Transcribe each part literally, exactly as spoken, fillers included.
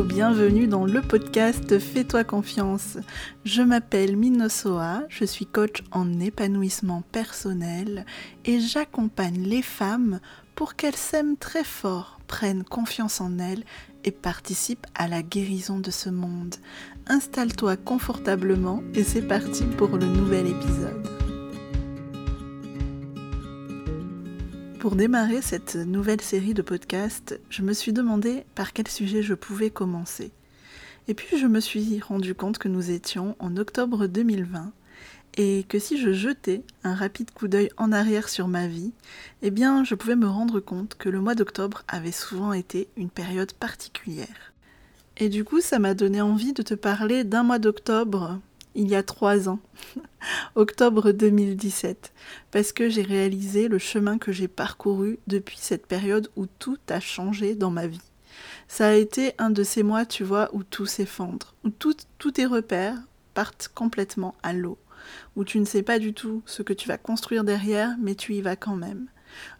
Hello, bienvenue dans le podcast Fais-toi confiance. Je m'appelle Minosoa, je suis coach en épanouissement personnel et j'accompagne les femmes pour qu'elles s'aiment très fort, prennent confiance en elles et participent à la guérison de ce monde. Installe-toi confortablement et c'est parti pour le nouvel épisode. Pour démarrer cette nouvelle série de podcasts, je me suis demandé par quel sujet je pouvais commencer. Et puis je me suis rendu compte que nous étions en octobre deux mille vingt et que si je jetais un rapide coup d'œil en arrière sur ma vie, eh bien je pouvais me rendre compte que le mois d'octobre avait souvent été une période particulière. Et du coup, ça m'a donné envie de te parler d'un mois d'octobre il y a trois ans, octobre deux mille dix-sept, parce que j'ai réalisé le chemin que j'ai parcouru depuis cette période où tout a changé dans ma vie. Ça a été un de ces mois, tu vois, où tout s'effondre, où tout, tous tes repères partent complètement à l'eau, où tu ne sais pas du tout ce que tu vas construire derrière, mais tu y vas quand même.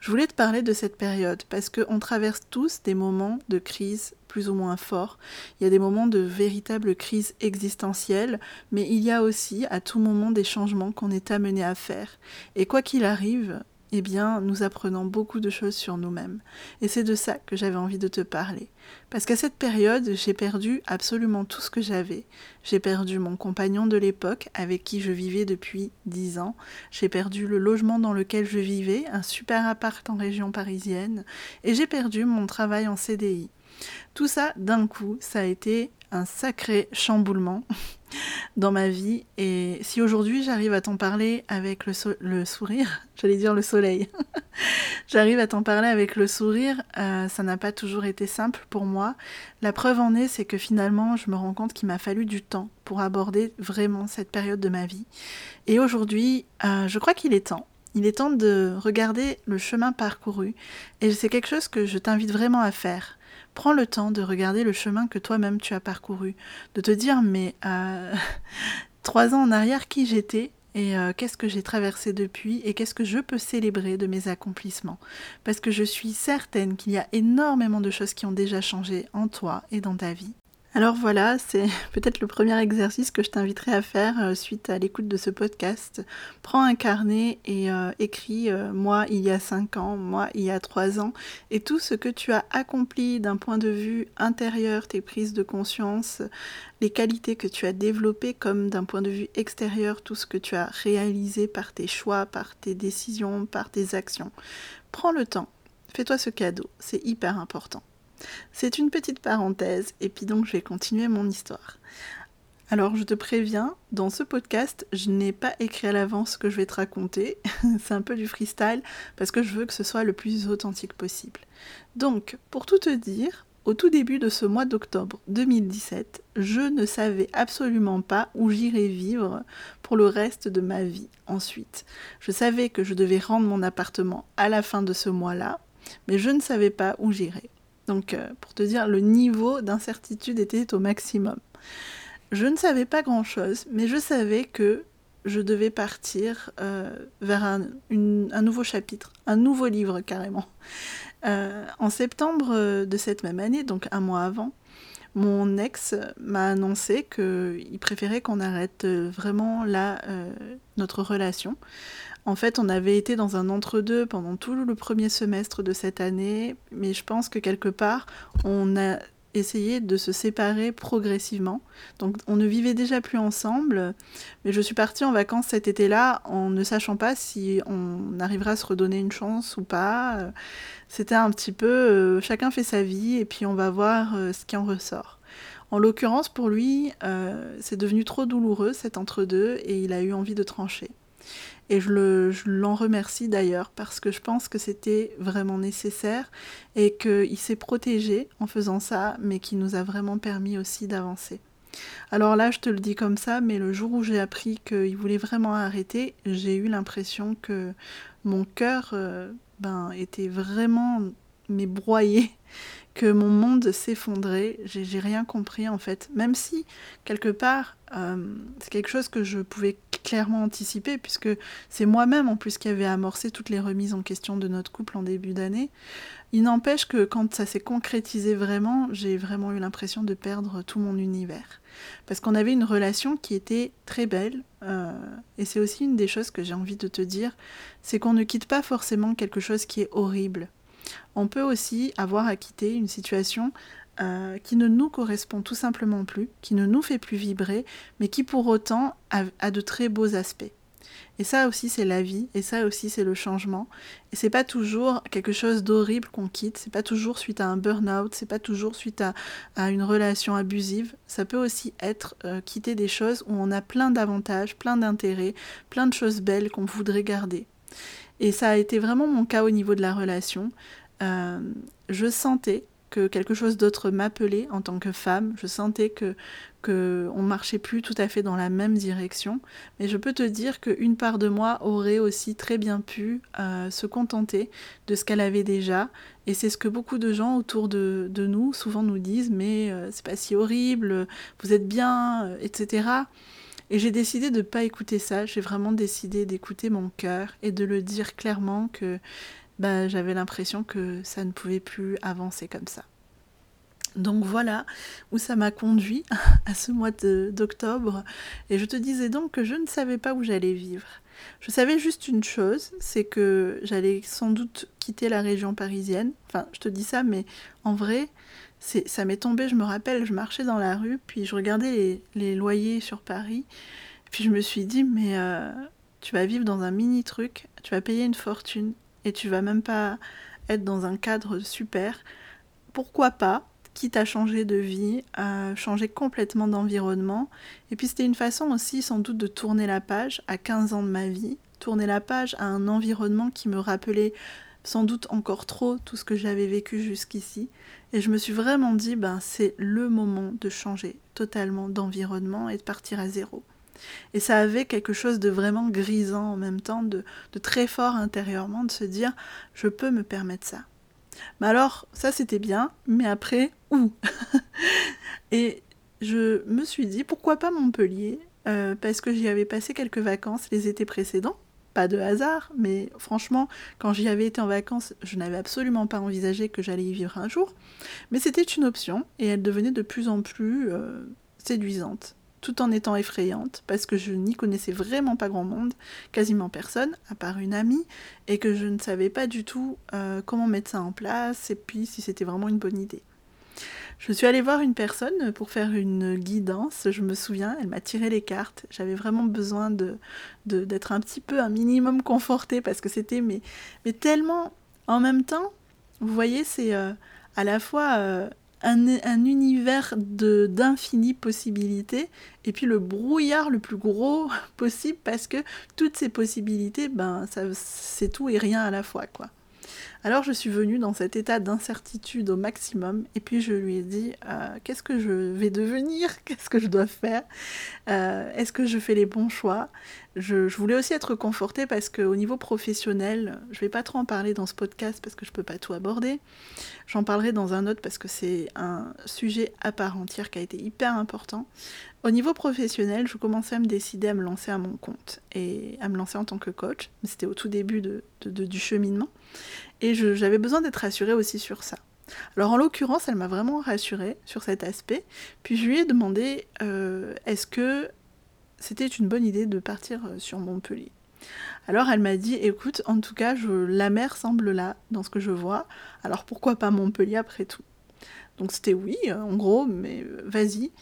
Je voulais te parler de cette période parce qu'on traverse tous des moments de crise plus ou moins forts. Il y a des moments de véritable crise existentielle, mais il y a aussi à tout moment des changements qu'on est amené à faire. Et quoi qu'il arrive, eh bien, nous apprenons beaucoup de choses sur nous-mêmes. Et c'est de ça que j'avais envie de te parler. Parce qu'à cette période, j'ai perdu absolument tout ce que j'avais. J'ai perdu mon compagnon de l'époque, avec qui je vivais depuis dix ans. J'ai perdu le logement dans lequel je vivais, un super appart en région parisienne. Et j'ai perdu mon travail en C D I. Tout ça, d'un coup, ça a été un sacré chamboulement dans ma vie, et si aujourd'hui j'arrive à t'en parler avec le, so- le sourire, j'allais dire le soleil, j'arrive à t'en parler avec le sourire, euh, ça n'a pas toujours été simple pour moi. La preuve en est, c'est que finalement je me rends compte qu'il m'a fallu du temps pour aborder vraiment cette période de ma vie, et aujourd'hui euh, je crois qu'il est temps. Il est temps de regarder le chemin parcouru, et c'est quelque chose que je t'invite vraiment à faire. Prends le temps de regarder le chemin que toi-même tu as parcouru, de te dire mais euh, trois ans en arrière qui j'étais et euh, qu'est-ce que j'ai traversé depuis et qu'est-ce que je peux célébrer de mes accomplissements. Parce que je suis certaine qu'il y a énormément de choses qui ont déjà changé en toi et dans ta vie. Alors voilà, c'est peut-être le premier exercice que je t'inviterai à faire euh, suite à l'écoute de ce podcast. Prends un carnet et euh, écris euh, « moi il y a cinq ans »,« moi il y a trois ans » et tout ce que tu as accompli d'un point de vue intérieur, tes prises de conscience, les qualités que tu as développées comme d'un point de vue extérieur, tout ce que tu as réalisé par tes choix, par tes décisions, par tes actions. Prends le temps, fais-toi ce cadeau, c'est hyper important. C'est une petite parenthèse, et puis donc je vais continuer mon histoire. Alors je te préviens, dans ce podcast, je n'ai pas écrit à l'avance ce que je vais te raconter, c'est un peu du freestyle, parce que je veux que ce soit le plus authentique possible. Donc, pour tout te dire, au tout début de ce mois d'octobre deux mille dix-sept, je ne savais absolument pas où j'irais vivre pour le reste de ma vie ensuite. Je savais que je devais rendre mon appartement à la fin de ce mois-là, mais je ne savais pas où j'irais. Donc, pour te dire, le niveau d'incertitude était au maximum. Je ne savais pas grand-chose, mais je savais que je devais partir euh, vers un, une, un nouveau chapitre, un nouveau livre carrément. Euh, en septembre de cette même année, donc un mois avant, mon ex m'a annoncé qu'il préférait qu'on arrête vraiment là euh, notre relation. En fait, on avait été dans un entre-deux pendant tout le premier semestre de cette année, mais je pense que quelque part, on a essayé de se séparer progressivement. Donc, on ne vivait déjà plus ensemble, mais je suis partie en vacances cet été-là en ne sachant pas si on arrivera à se redonner une chance ou pas. C'était un petit peu, euh, chacun fait sa vie et puis on va voir euh, ce qui en ressort. En l'occurrence, pour lui, euh, c'est devenu trop douloureux cet entre-deux et il a eu envie de trancher. Et je, le, je l'en remercie d'ailleurs parce que je pense que c'était vraiment nécessaire et qu'il s'est protégé en faisant ça, mais qui nous a vraiment permis aussi d'avancer. Alors là, je te le dis comme ça, mais le jour où j'ai appris qu'il voulait vraiment arrêter, j'ai eu l'impression que mon cœur euh, ben, était vraiment mais broyé, que mon monde s'effondrait, j'ai, j'ai rien compris en fait. Même si, quelque part, euh, c'est quelque chose que je pouvais clairement anticipé, puisque c'est moi-même en plus qui avait amorcé toutes les remises en question de notre couple en début d'année. Il n'empêche que quand ça s'est concrétisé vraiment, j'ai vraiment eu l'impression de perdre tout mon univers. Parce qu'on avait une relation qui était très belle, euh, et c'est aussi une des choses que j'ai envie de te dire, c'est qu'on ne quitte pas forcément quelque chose qui est horrible. On peut aussi avoir à quitter une situation euh, qui ne nous correspond tout simplement plus, qui ne nous fait plus vibrer, mais qui pour autant a, a de très beaux aspects. Et ça aussi c'est la vie, et ça aussi c'est le changement, et c'est pas toujours quelque chose d'horrible qu'on quitte, c'est pas toujours suite à un burn-out, c'est pas toujours suite à, à une relation abusive, ça peut aussi être euh, quitter des choses où on a plein d'avantages, plein d'intérêts, plein de choses belles qu'on voudrait garder. Et ça a été vraiment mon cas au niveau de la relation, euh, je sentais que quelque chose d'autre m'appelait en tant que femme, je sentais que qu'on marchait plus tout à fait dans la même direction, mais je peux te dire qu'une part de moi aurait aussi très bien pu euh, se contenter de ce qu'elle avait déjà, et c'est ce que beaucoup de gens autour de, de nous souvent nous disent, mais euh, c'est pas si horrible, vous êtes bien, euh, et cetera. Et j'ai décidé de ne pas écouter ça, j'ai vraiment décidé d'écouter mon cœur et de le dire clairement que bah, j'avais l'impression que ça ne pouvait plus avancer comme ça. Donc voilà où ça m'a conduit à ce mois de, d'octobre, et je te disais donc que je ne savais pas où j'allais vivre. Je savais juste une chose, c'est que j'allais sans doute quitter la région parisienne. Enfin, je te dis ça, mais en vrai, c'est, ça m'est tombé, je me rappelle, je marchais dans la rue, puis je regardais les, les loyers sur Paris, puis je me suis dit, mais euh, tu vas vivre dans un mini truc, tu vas payer une fortune, et tu vas même pas être dans un cadre super. Pourquoi pas ? Quitte à changer de vie, à changer complètement d'environnement. Et puis c'était une façon aussi sans doute de tourner la page à quinze ans de ma vie, tourner la page à un environnement qui me rappelait sans doute encore trop tout ce que j'avais vécu jusqu'ici. Et je me suis vraiment dit, ben c'est le moment de changer totalement d'environnement et de partir à zéro. Et ça avait quelque chose de vraiment grisant en même temps, de, de très fort intérieurement, de se dire, je peux me permettre ça. Mais alors, ça c'était bien, mais après, où ? Et je me suis dit, pourquoi pas Montpellier ? euh, Parce que j'y avais passé quelques vacances les étés précédents, pas de hasard, mais franchement, quand j'y avais été en vacances, je n'avais absolument pas envisagé que j'allais y vivre un jour, mais c'était une option, et elle devenait de plus en plus euh, séduisante, tout en étant effrayante, parce que je n'y connaissais vraiment pas grand monde, quasiment personne, à part une amie, et que je ne savais pas du tout euh, comment mettre ça en place, et puis si c'était vraiment une bonne idée. Je suis allée voir une personne pour faire une guidance, je me souviens, elle m'a tiré les cartes, j'avais vraiment besoin de, de, d'être un petit peu, un minimum confortée, parce que c'était, mais, mais tellement, en même temps, vous voyez, c'est euh, à la fois... Euh, Un, un univers de, d'infinies possibilités, et puis le brouillard le plus gros possible, parce que toutes ces possibilités, ben, ça, c'est tout et rien à la fois, quoi. Alors je suis venue dans cet état d'incertitude au maximum, et puis je lui ai dit euh, « Qu'est-ce que je vais devenir ? Qu'est-ce que je dois faire ? euh, Est-ce que je fais les bons choix ?» je, je voulais aussi être confortée parce qu'au niveau professionnel, je ne vais pas trop en parler dans ce podcast parce que je ne peux pas tout aborder. J'en parlerai dans un autre parce que c'est un sujet à part entière qui a été hyper important. Au niveau professionnel, je commençais à me décider à me lancer à mon compte et à me lancer en tant que coach. C'était au tout début de, de, de, du cheminement. Et je, j'avais besoin d'être rassurée aussi sur ça. Alors en l'occurrence, elle m'a vraiment rassurée sur cet aspect. Puis je lui ai demandé euh, est-ce que c'était une bonne idée de partir sur Montpellier. Alors elle m'a dit, écoute, en tout cas, je, la mer semble là, dans ce que je vois. Alors pourquoi pas Montpellier après tout ? Donc c'était oui, en gros, mais vas-y.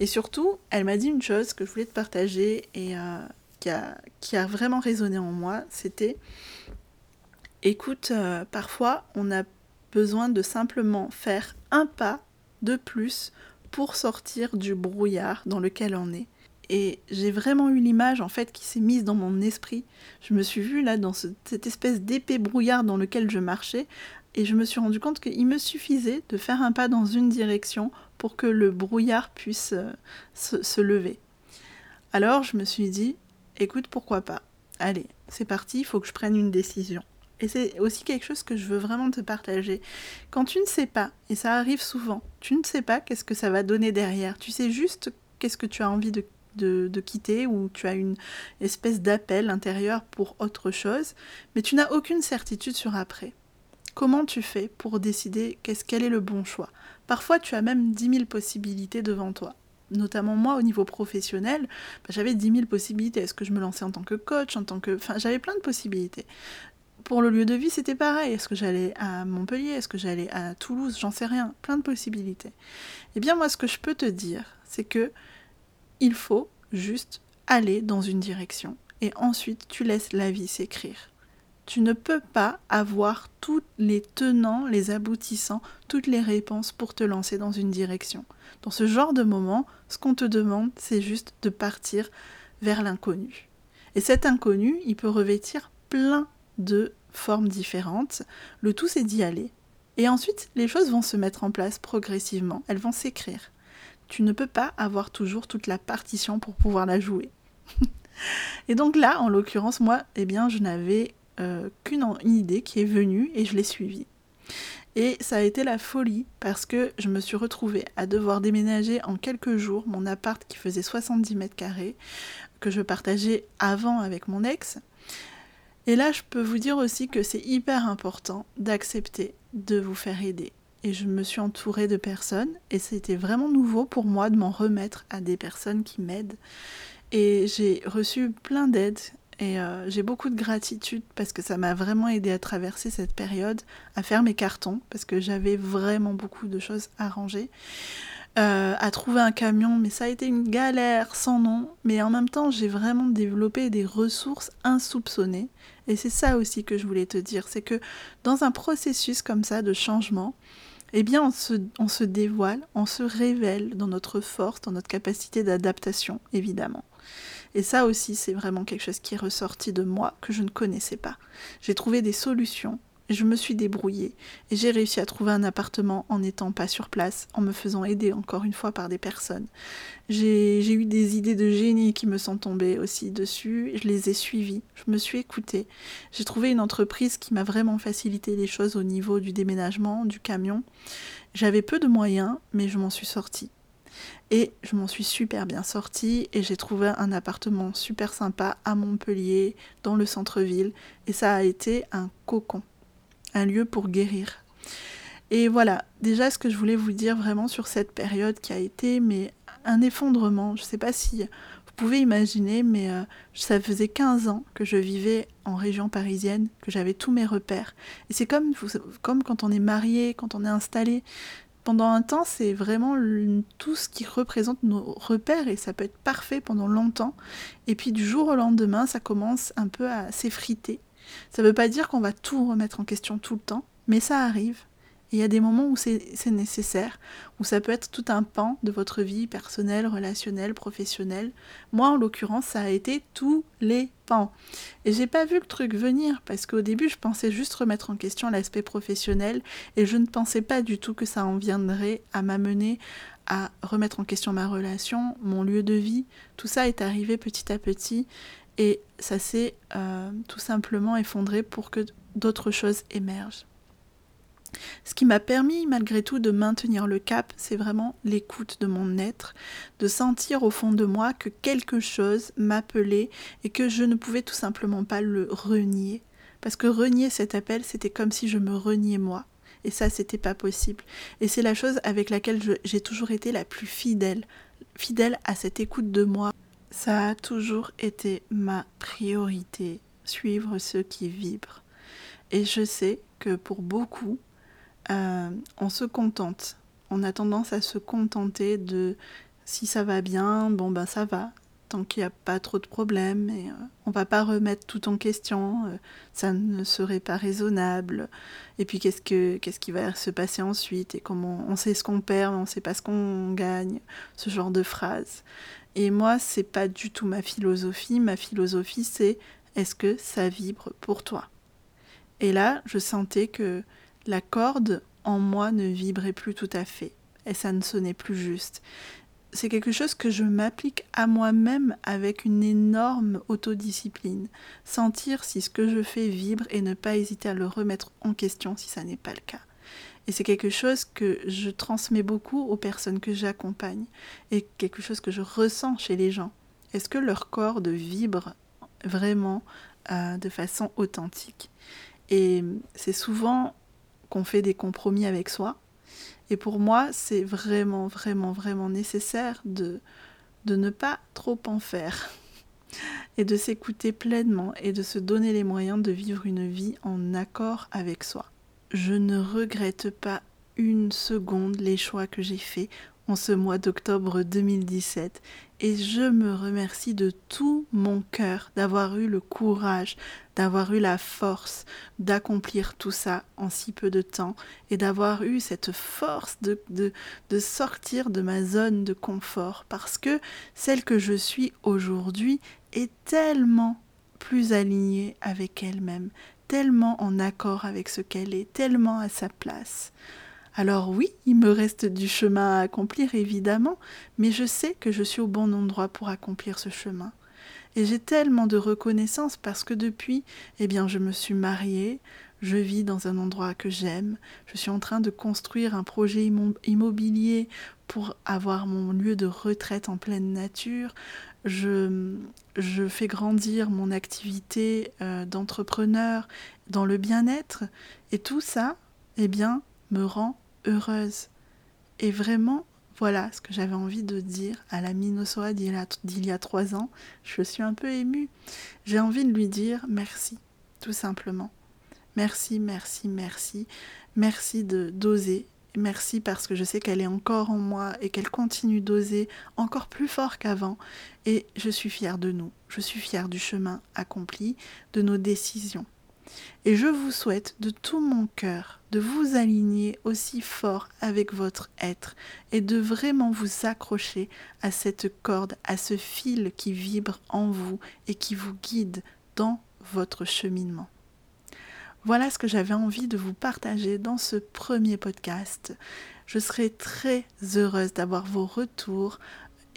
Et surtout, elle m'a dit une chose que je voulais te partager et euh, qui, a, qui a vraiment résonné en moi, c'était... Écoute, euh, parfois, on a besoin de simplement faire un pas de plus pour sortir du brouillard dans lequel on est. Et j'ai vraiment eu l'image, en fait, qui s'est mise dans mon esprit. Je me suis vue, là, dans ce, cette espèce d'épais brouillard dans lequel je marchais, et je me suis rendu compte qu'il me suffisait de faire un pas dans une direction pour que le brouillard puisse euh, se, se lever. Alors, je me suis dit, écoute, pourquoi pas ? Allez, c'est parti, il faut que je prenne une décision. Et c'est aussi quelque chose que je veux vraiment te partager. Quand tu ne sais pas, et ça arrive souvent, tu ne sais pas qu'est-ce que ça va donner derrière. Tu sais juste qu'est-ce que tu as envie de, de, de quitter, ou tu as une espèce d'appel intérieur pour autre chose, mais tu n'as aucune certitude sur après. Comment tu fais pour décider qu'est-ce, quel est le bon choix? Parfois, tu as même dix mille possibilités devant toi. Notamment moi, au niveau professionnel, ben, j'avais dix mille possibilités. Est-ce que je me lançais en tant que coach, en tant que... Enfin, j'avais plein de possibilités. Pour le lieu de vie, c'était pareil. Est-ce que j'allais à Montpellier? Est-ce que j'allais à Toulouse? J'en sais rien. Plein de possibilités. Eh bien, moi, ce que je peux te dire, c'est que il faut juste aller dans une direction. Et ensuite, tu laisses la vie s'écrire. Tu ne peux pas avoir tous les tenants, les aboutissants, toutes les réponses pour te lancer dans une direction. Dans ce genre de moment, ce qu'on te demande, c'est juste de partir vers l'inconnu. Et cet inconnu, il peut revêtir plein de formes différentes. Le tout, c'est d'y aller. Et ensuite, les choses vont se mettre en place progressivement. Elles vont s'écrire. Tu ne peux pas avoir toujours toute la partition pour pouvoir la jouer. Et donc là, en l'occurrence, moi, eh bien, je n'avais Euh, qu'une une idée qui est venue et je l'ai suivie. Et ça a été la folie parce que je me suis retrouvée à devoir déménager en quelques jours mon appart qui faisait soixante-dix mètres carrés que je partageais avant avec mon ex. Et là, je peux vous dire aussi que c'est hyper important d'accepter de vous faire aider. Et je me suis entourée de personnes et c'était vraiment nouveau pour moi de m'en remettre à des personnes qui m'aident. Et j'ai reçu plein d'aides. Et euh, j'ai beaucoup de gratitude parce que ça m'a vraiment aidée à traverser cette période, à faire mes cartons, parce que j'avais vraiment beaucoup de choses à ranger, euh, à trouver un camion, mais ça a été une galère sans nom. Mais en même temps, j'ai vraiment développé des ressources insoupçonnées. Et c'est ça aussi que je voulais te dire, c'est que dans un processus comme ça de changement, eh bien on se, on se dévoile, on se révèle dans notre force, dans notre capacité d'adaptation, évidemment. Et ça aussi, c'est vraiment quelque chose qui est ressorti de moi, que je ne connaissais pas. J'ai trouvé des solutions, je me suis débrouillée, et j'ai réussi à trouver un appartement en n'étant pas sur place, en me faisant aider encore une fois par des personnes. J'ai, j'ai eu des idées de génie qui me sont tombées aussi dessus, je les ai suivies, je me suis écoutée. J'ai trouvé une entreprise qui m'a vraiment facilité les choses au niveau du déménagement, du camion. J'avais peu de moyens, mais je m'en suis sortie. Et je m'en suis super bien sortie et j'ai trouvé un appartement super sympa à Montpellier, dans le centre-ville. Et ça a été un cocon, un lieu pour guérir. Et voilà, déjà ce que je voulais vous dire vraiment sur cette période qui a été mais un effondrement. Je ne sais pas si vous pouvez imaginer, mais euh, ça faisait quinze ans que je vivais en région parisienne, que j'avais tous mes repères. Et c'est comme, comme quand on est marié, quand on est installé. Pendant un temps, c'est vraiment tout ce qui représente nos repères et ça peut être parfait pendant longtemps. Et puis du jour au lendemain, ça commence un peu à s'effriter. Ça ne veut pas dire qu'on va tout remettre en question tout le temps, mais ça arrive. Et il y a des moments où c'est, c'est nécessaire, où ça peut être tout un pan de votre vie personnelle, relationnelle, professionnelle. Moi, en l'occurrence, ça a été tous les pans. Et j'ai pas vu le truc venir, parce qu'au début, je pensais juste remettre en question l'aspect professionnel, et je ne pensais pas du tout que ça en viendrait à m'amener à remettre en question ma relation, mon lieu de vie. Tout ça est arrivé petit à petit, et ça s'est euh, tout simplement effondré pour que d'autres choses émergent. Ce qui m'a permis malgré tout de maintenir le cap, c'est vraiment l'écoute de mon être, de sentir au fond de moi que quelque chose m'appelait et que je ne pouvais tout simplement pas le renier. Parce que renier cet appel, c'était comme si je me reniais moi. Et ça, c'était pas possible. Et c'est la chose avec laquelle je, j'ai toujours été la plus fidèle, fidèle à cette écoute de moi. Ça a toujours été ma priorité, suivre ceux qui vibrent. Et je sais que pour beaucoup, Euh, on se contente, on a tendance à se contenter de si ça va bien, bon ben ça va, tant qu'il n'y a pas trop de problèmes, et, euh, on va pas remettre tout en question, euh, ça ne serait pas raisonnable, et puis qu'est-ce, que, qu'est-ce qui va se passer ensuite, et comment on sait ce qu'on perd, on sait pas ce qu'on gagne, ce genre de phrase. Et moi, c'est pas du tout ma philosophie, ma philosophie c'est est-ce que ça vibre pour toi? Et là, je sentais que la corde en moi ne vibrait plus tout à fait et ça ne sonnait plus juste. C'est quelque chose que je m'applique à moi-même avec une énorme autodiscipline. Sentir si ce que je fais vibre et ne pas hésiter à le remettre en question si ça n'est pas le cas. Et c'est quelque chose que je transmets beaucoup aux personnes que j'accompagne et quelque chose que je ressens chez les gens. Est-ce que leur corde vibre vraiment euh, de façon authentique? Et c'est souvent qu'on fait des compromis avec soi. Et pour moi, c'est vraiment, vraiment, vraiment nécessaire de, de ne pas trop en faire et de s'écouter pleinement et de se donner les moyens de vivre une vie en accord avec soi. Je ne regrette pas une seconde les choix que j'ai faits en ce mois d'octobre deux mille dix-sept et je me remercie de tout mon cœur d'avoir eu le courage, d'avoir eu la force d'accomplir tout ça en si peu de temps et d'avoir eu cette force de, de, de sortir de ma zone de confort, parce que celle que je suis aujourd'hui est tellement plus alignée avec elle-même, tellement en accord avec ce qu'elle est, tellement à sa place. Alors oui, il me reste du chemin à accomplir, évidemment, mais je sais que je suis au bon endroit pour accomplir ce chemin. Et j'ai tellement de reconnaissance parce que depuis, eh bien, je me suis mariée, je vis dans un endroit que j'aime, je suis en train de construire un projet immobilier pour avoir mon lieu de retraite en pleine nature, je, je fais grandir mon activité euh, d'entrepreneur dans le bien-être, et tout ça, eh bien, me rend heureuse. Et vraiment, voilà ce que j'avais envie de dire à la Minosoa d'il y a trois ans. Je suis un peu émue. J'ai envie de lui dire merci, tout simplement. Merci, merci, merci. Merci de, d'oser. Merci parce que je sais qu'elle est encore en moi et qu'elle continue d'oser encore plus fort qu'avant. Et je suis fière de nous. Je suis fière du chemin accompli, de nos décisions. Et je vous souhaite de tout mon cœur de vous aligner aussi fort avec votre être et de vraiment vous accrocher à cette corde, à ce fil qui vibre en vous et qui vous guide dans votre cheminement. Voilà ce que j'avais envie de vous partager dans ce premier podcast. Je serai très heureuse d'avoir vos retours.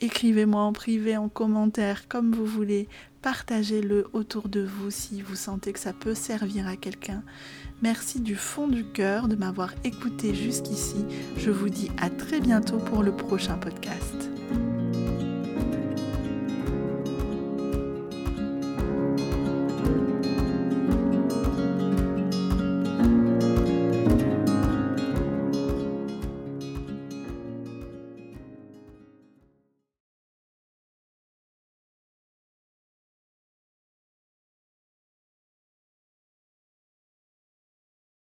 Écrivez-moi en privé, en commentaire, comme vous voulez. Partagez-le autour de vous si vous sentez que ça peut servir à quelqu'un. Merci du fond du cœur de m'avoir écouté jusqu'ici. Je vous dis à très bientôt pour le prochain podcast.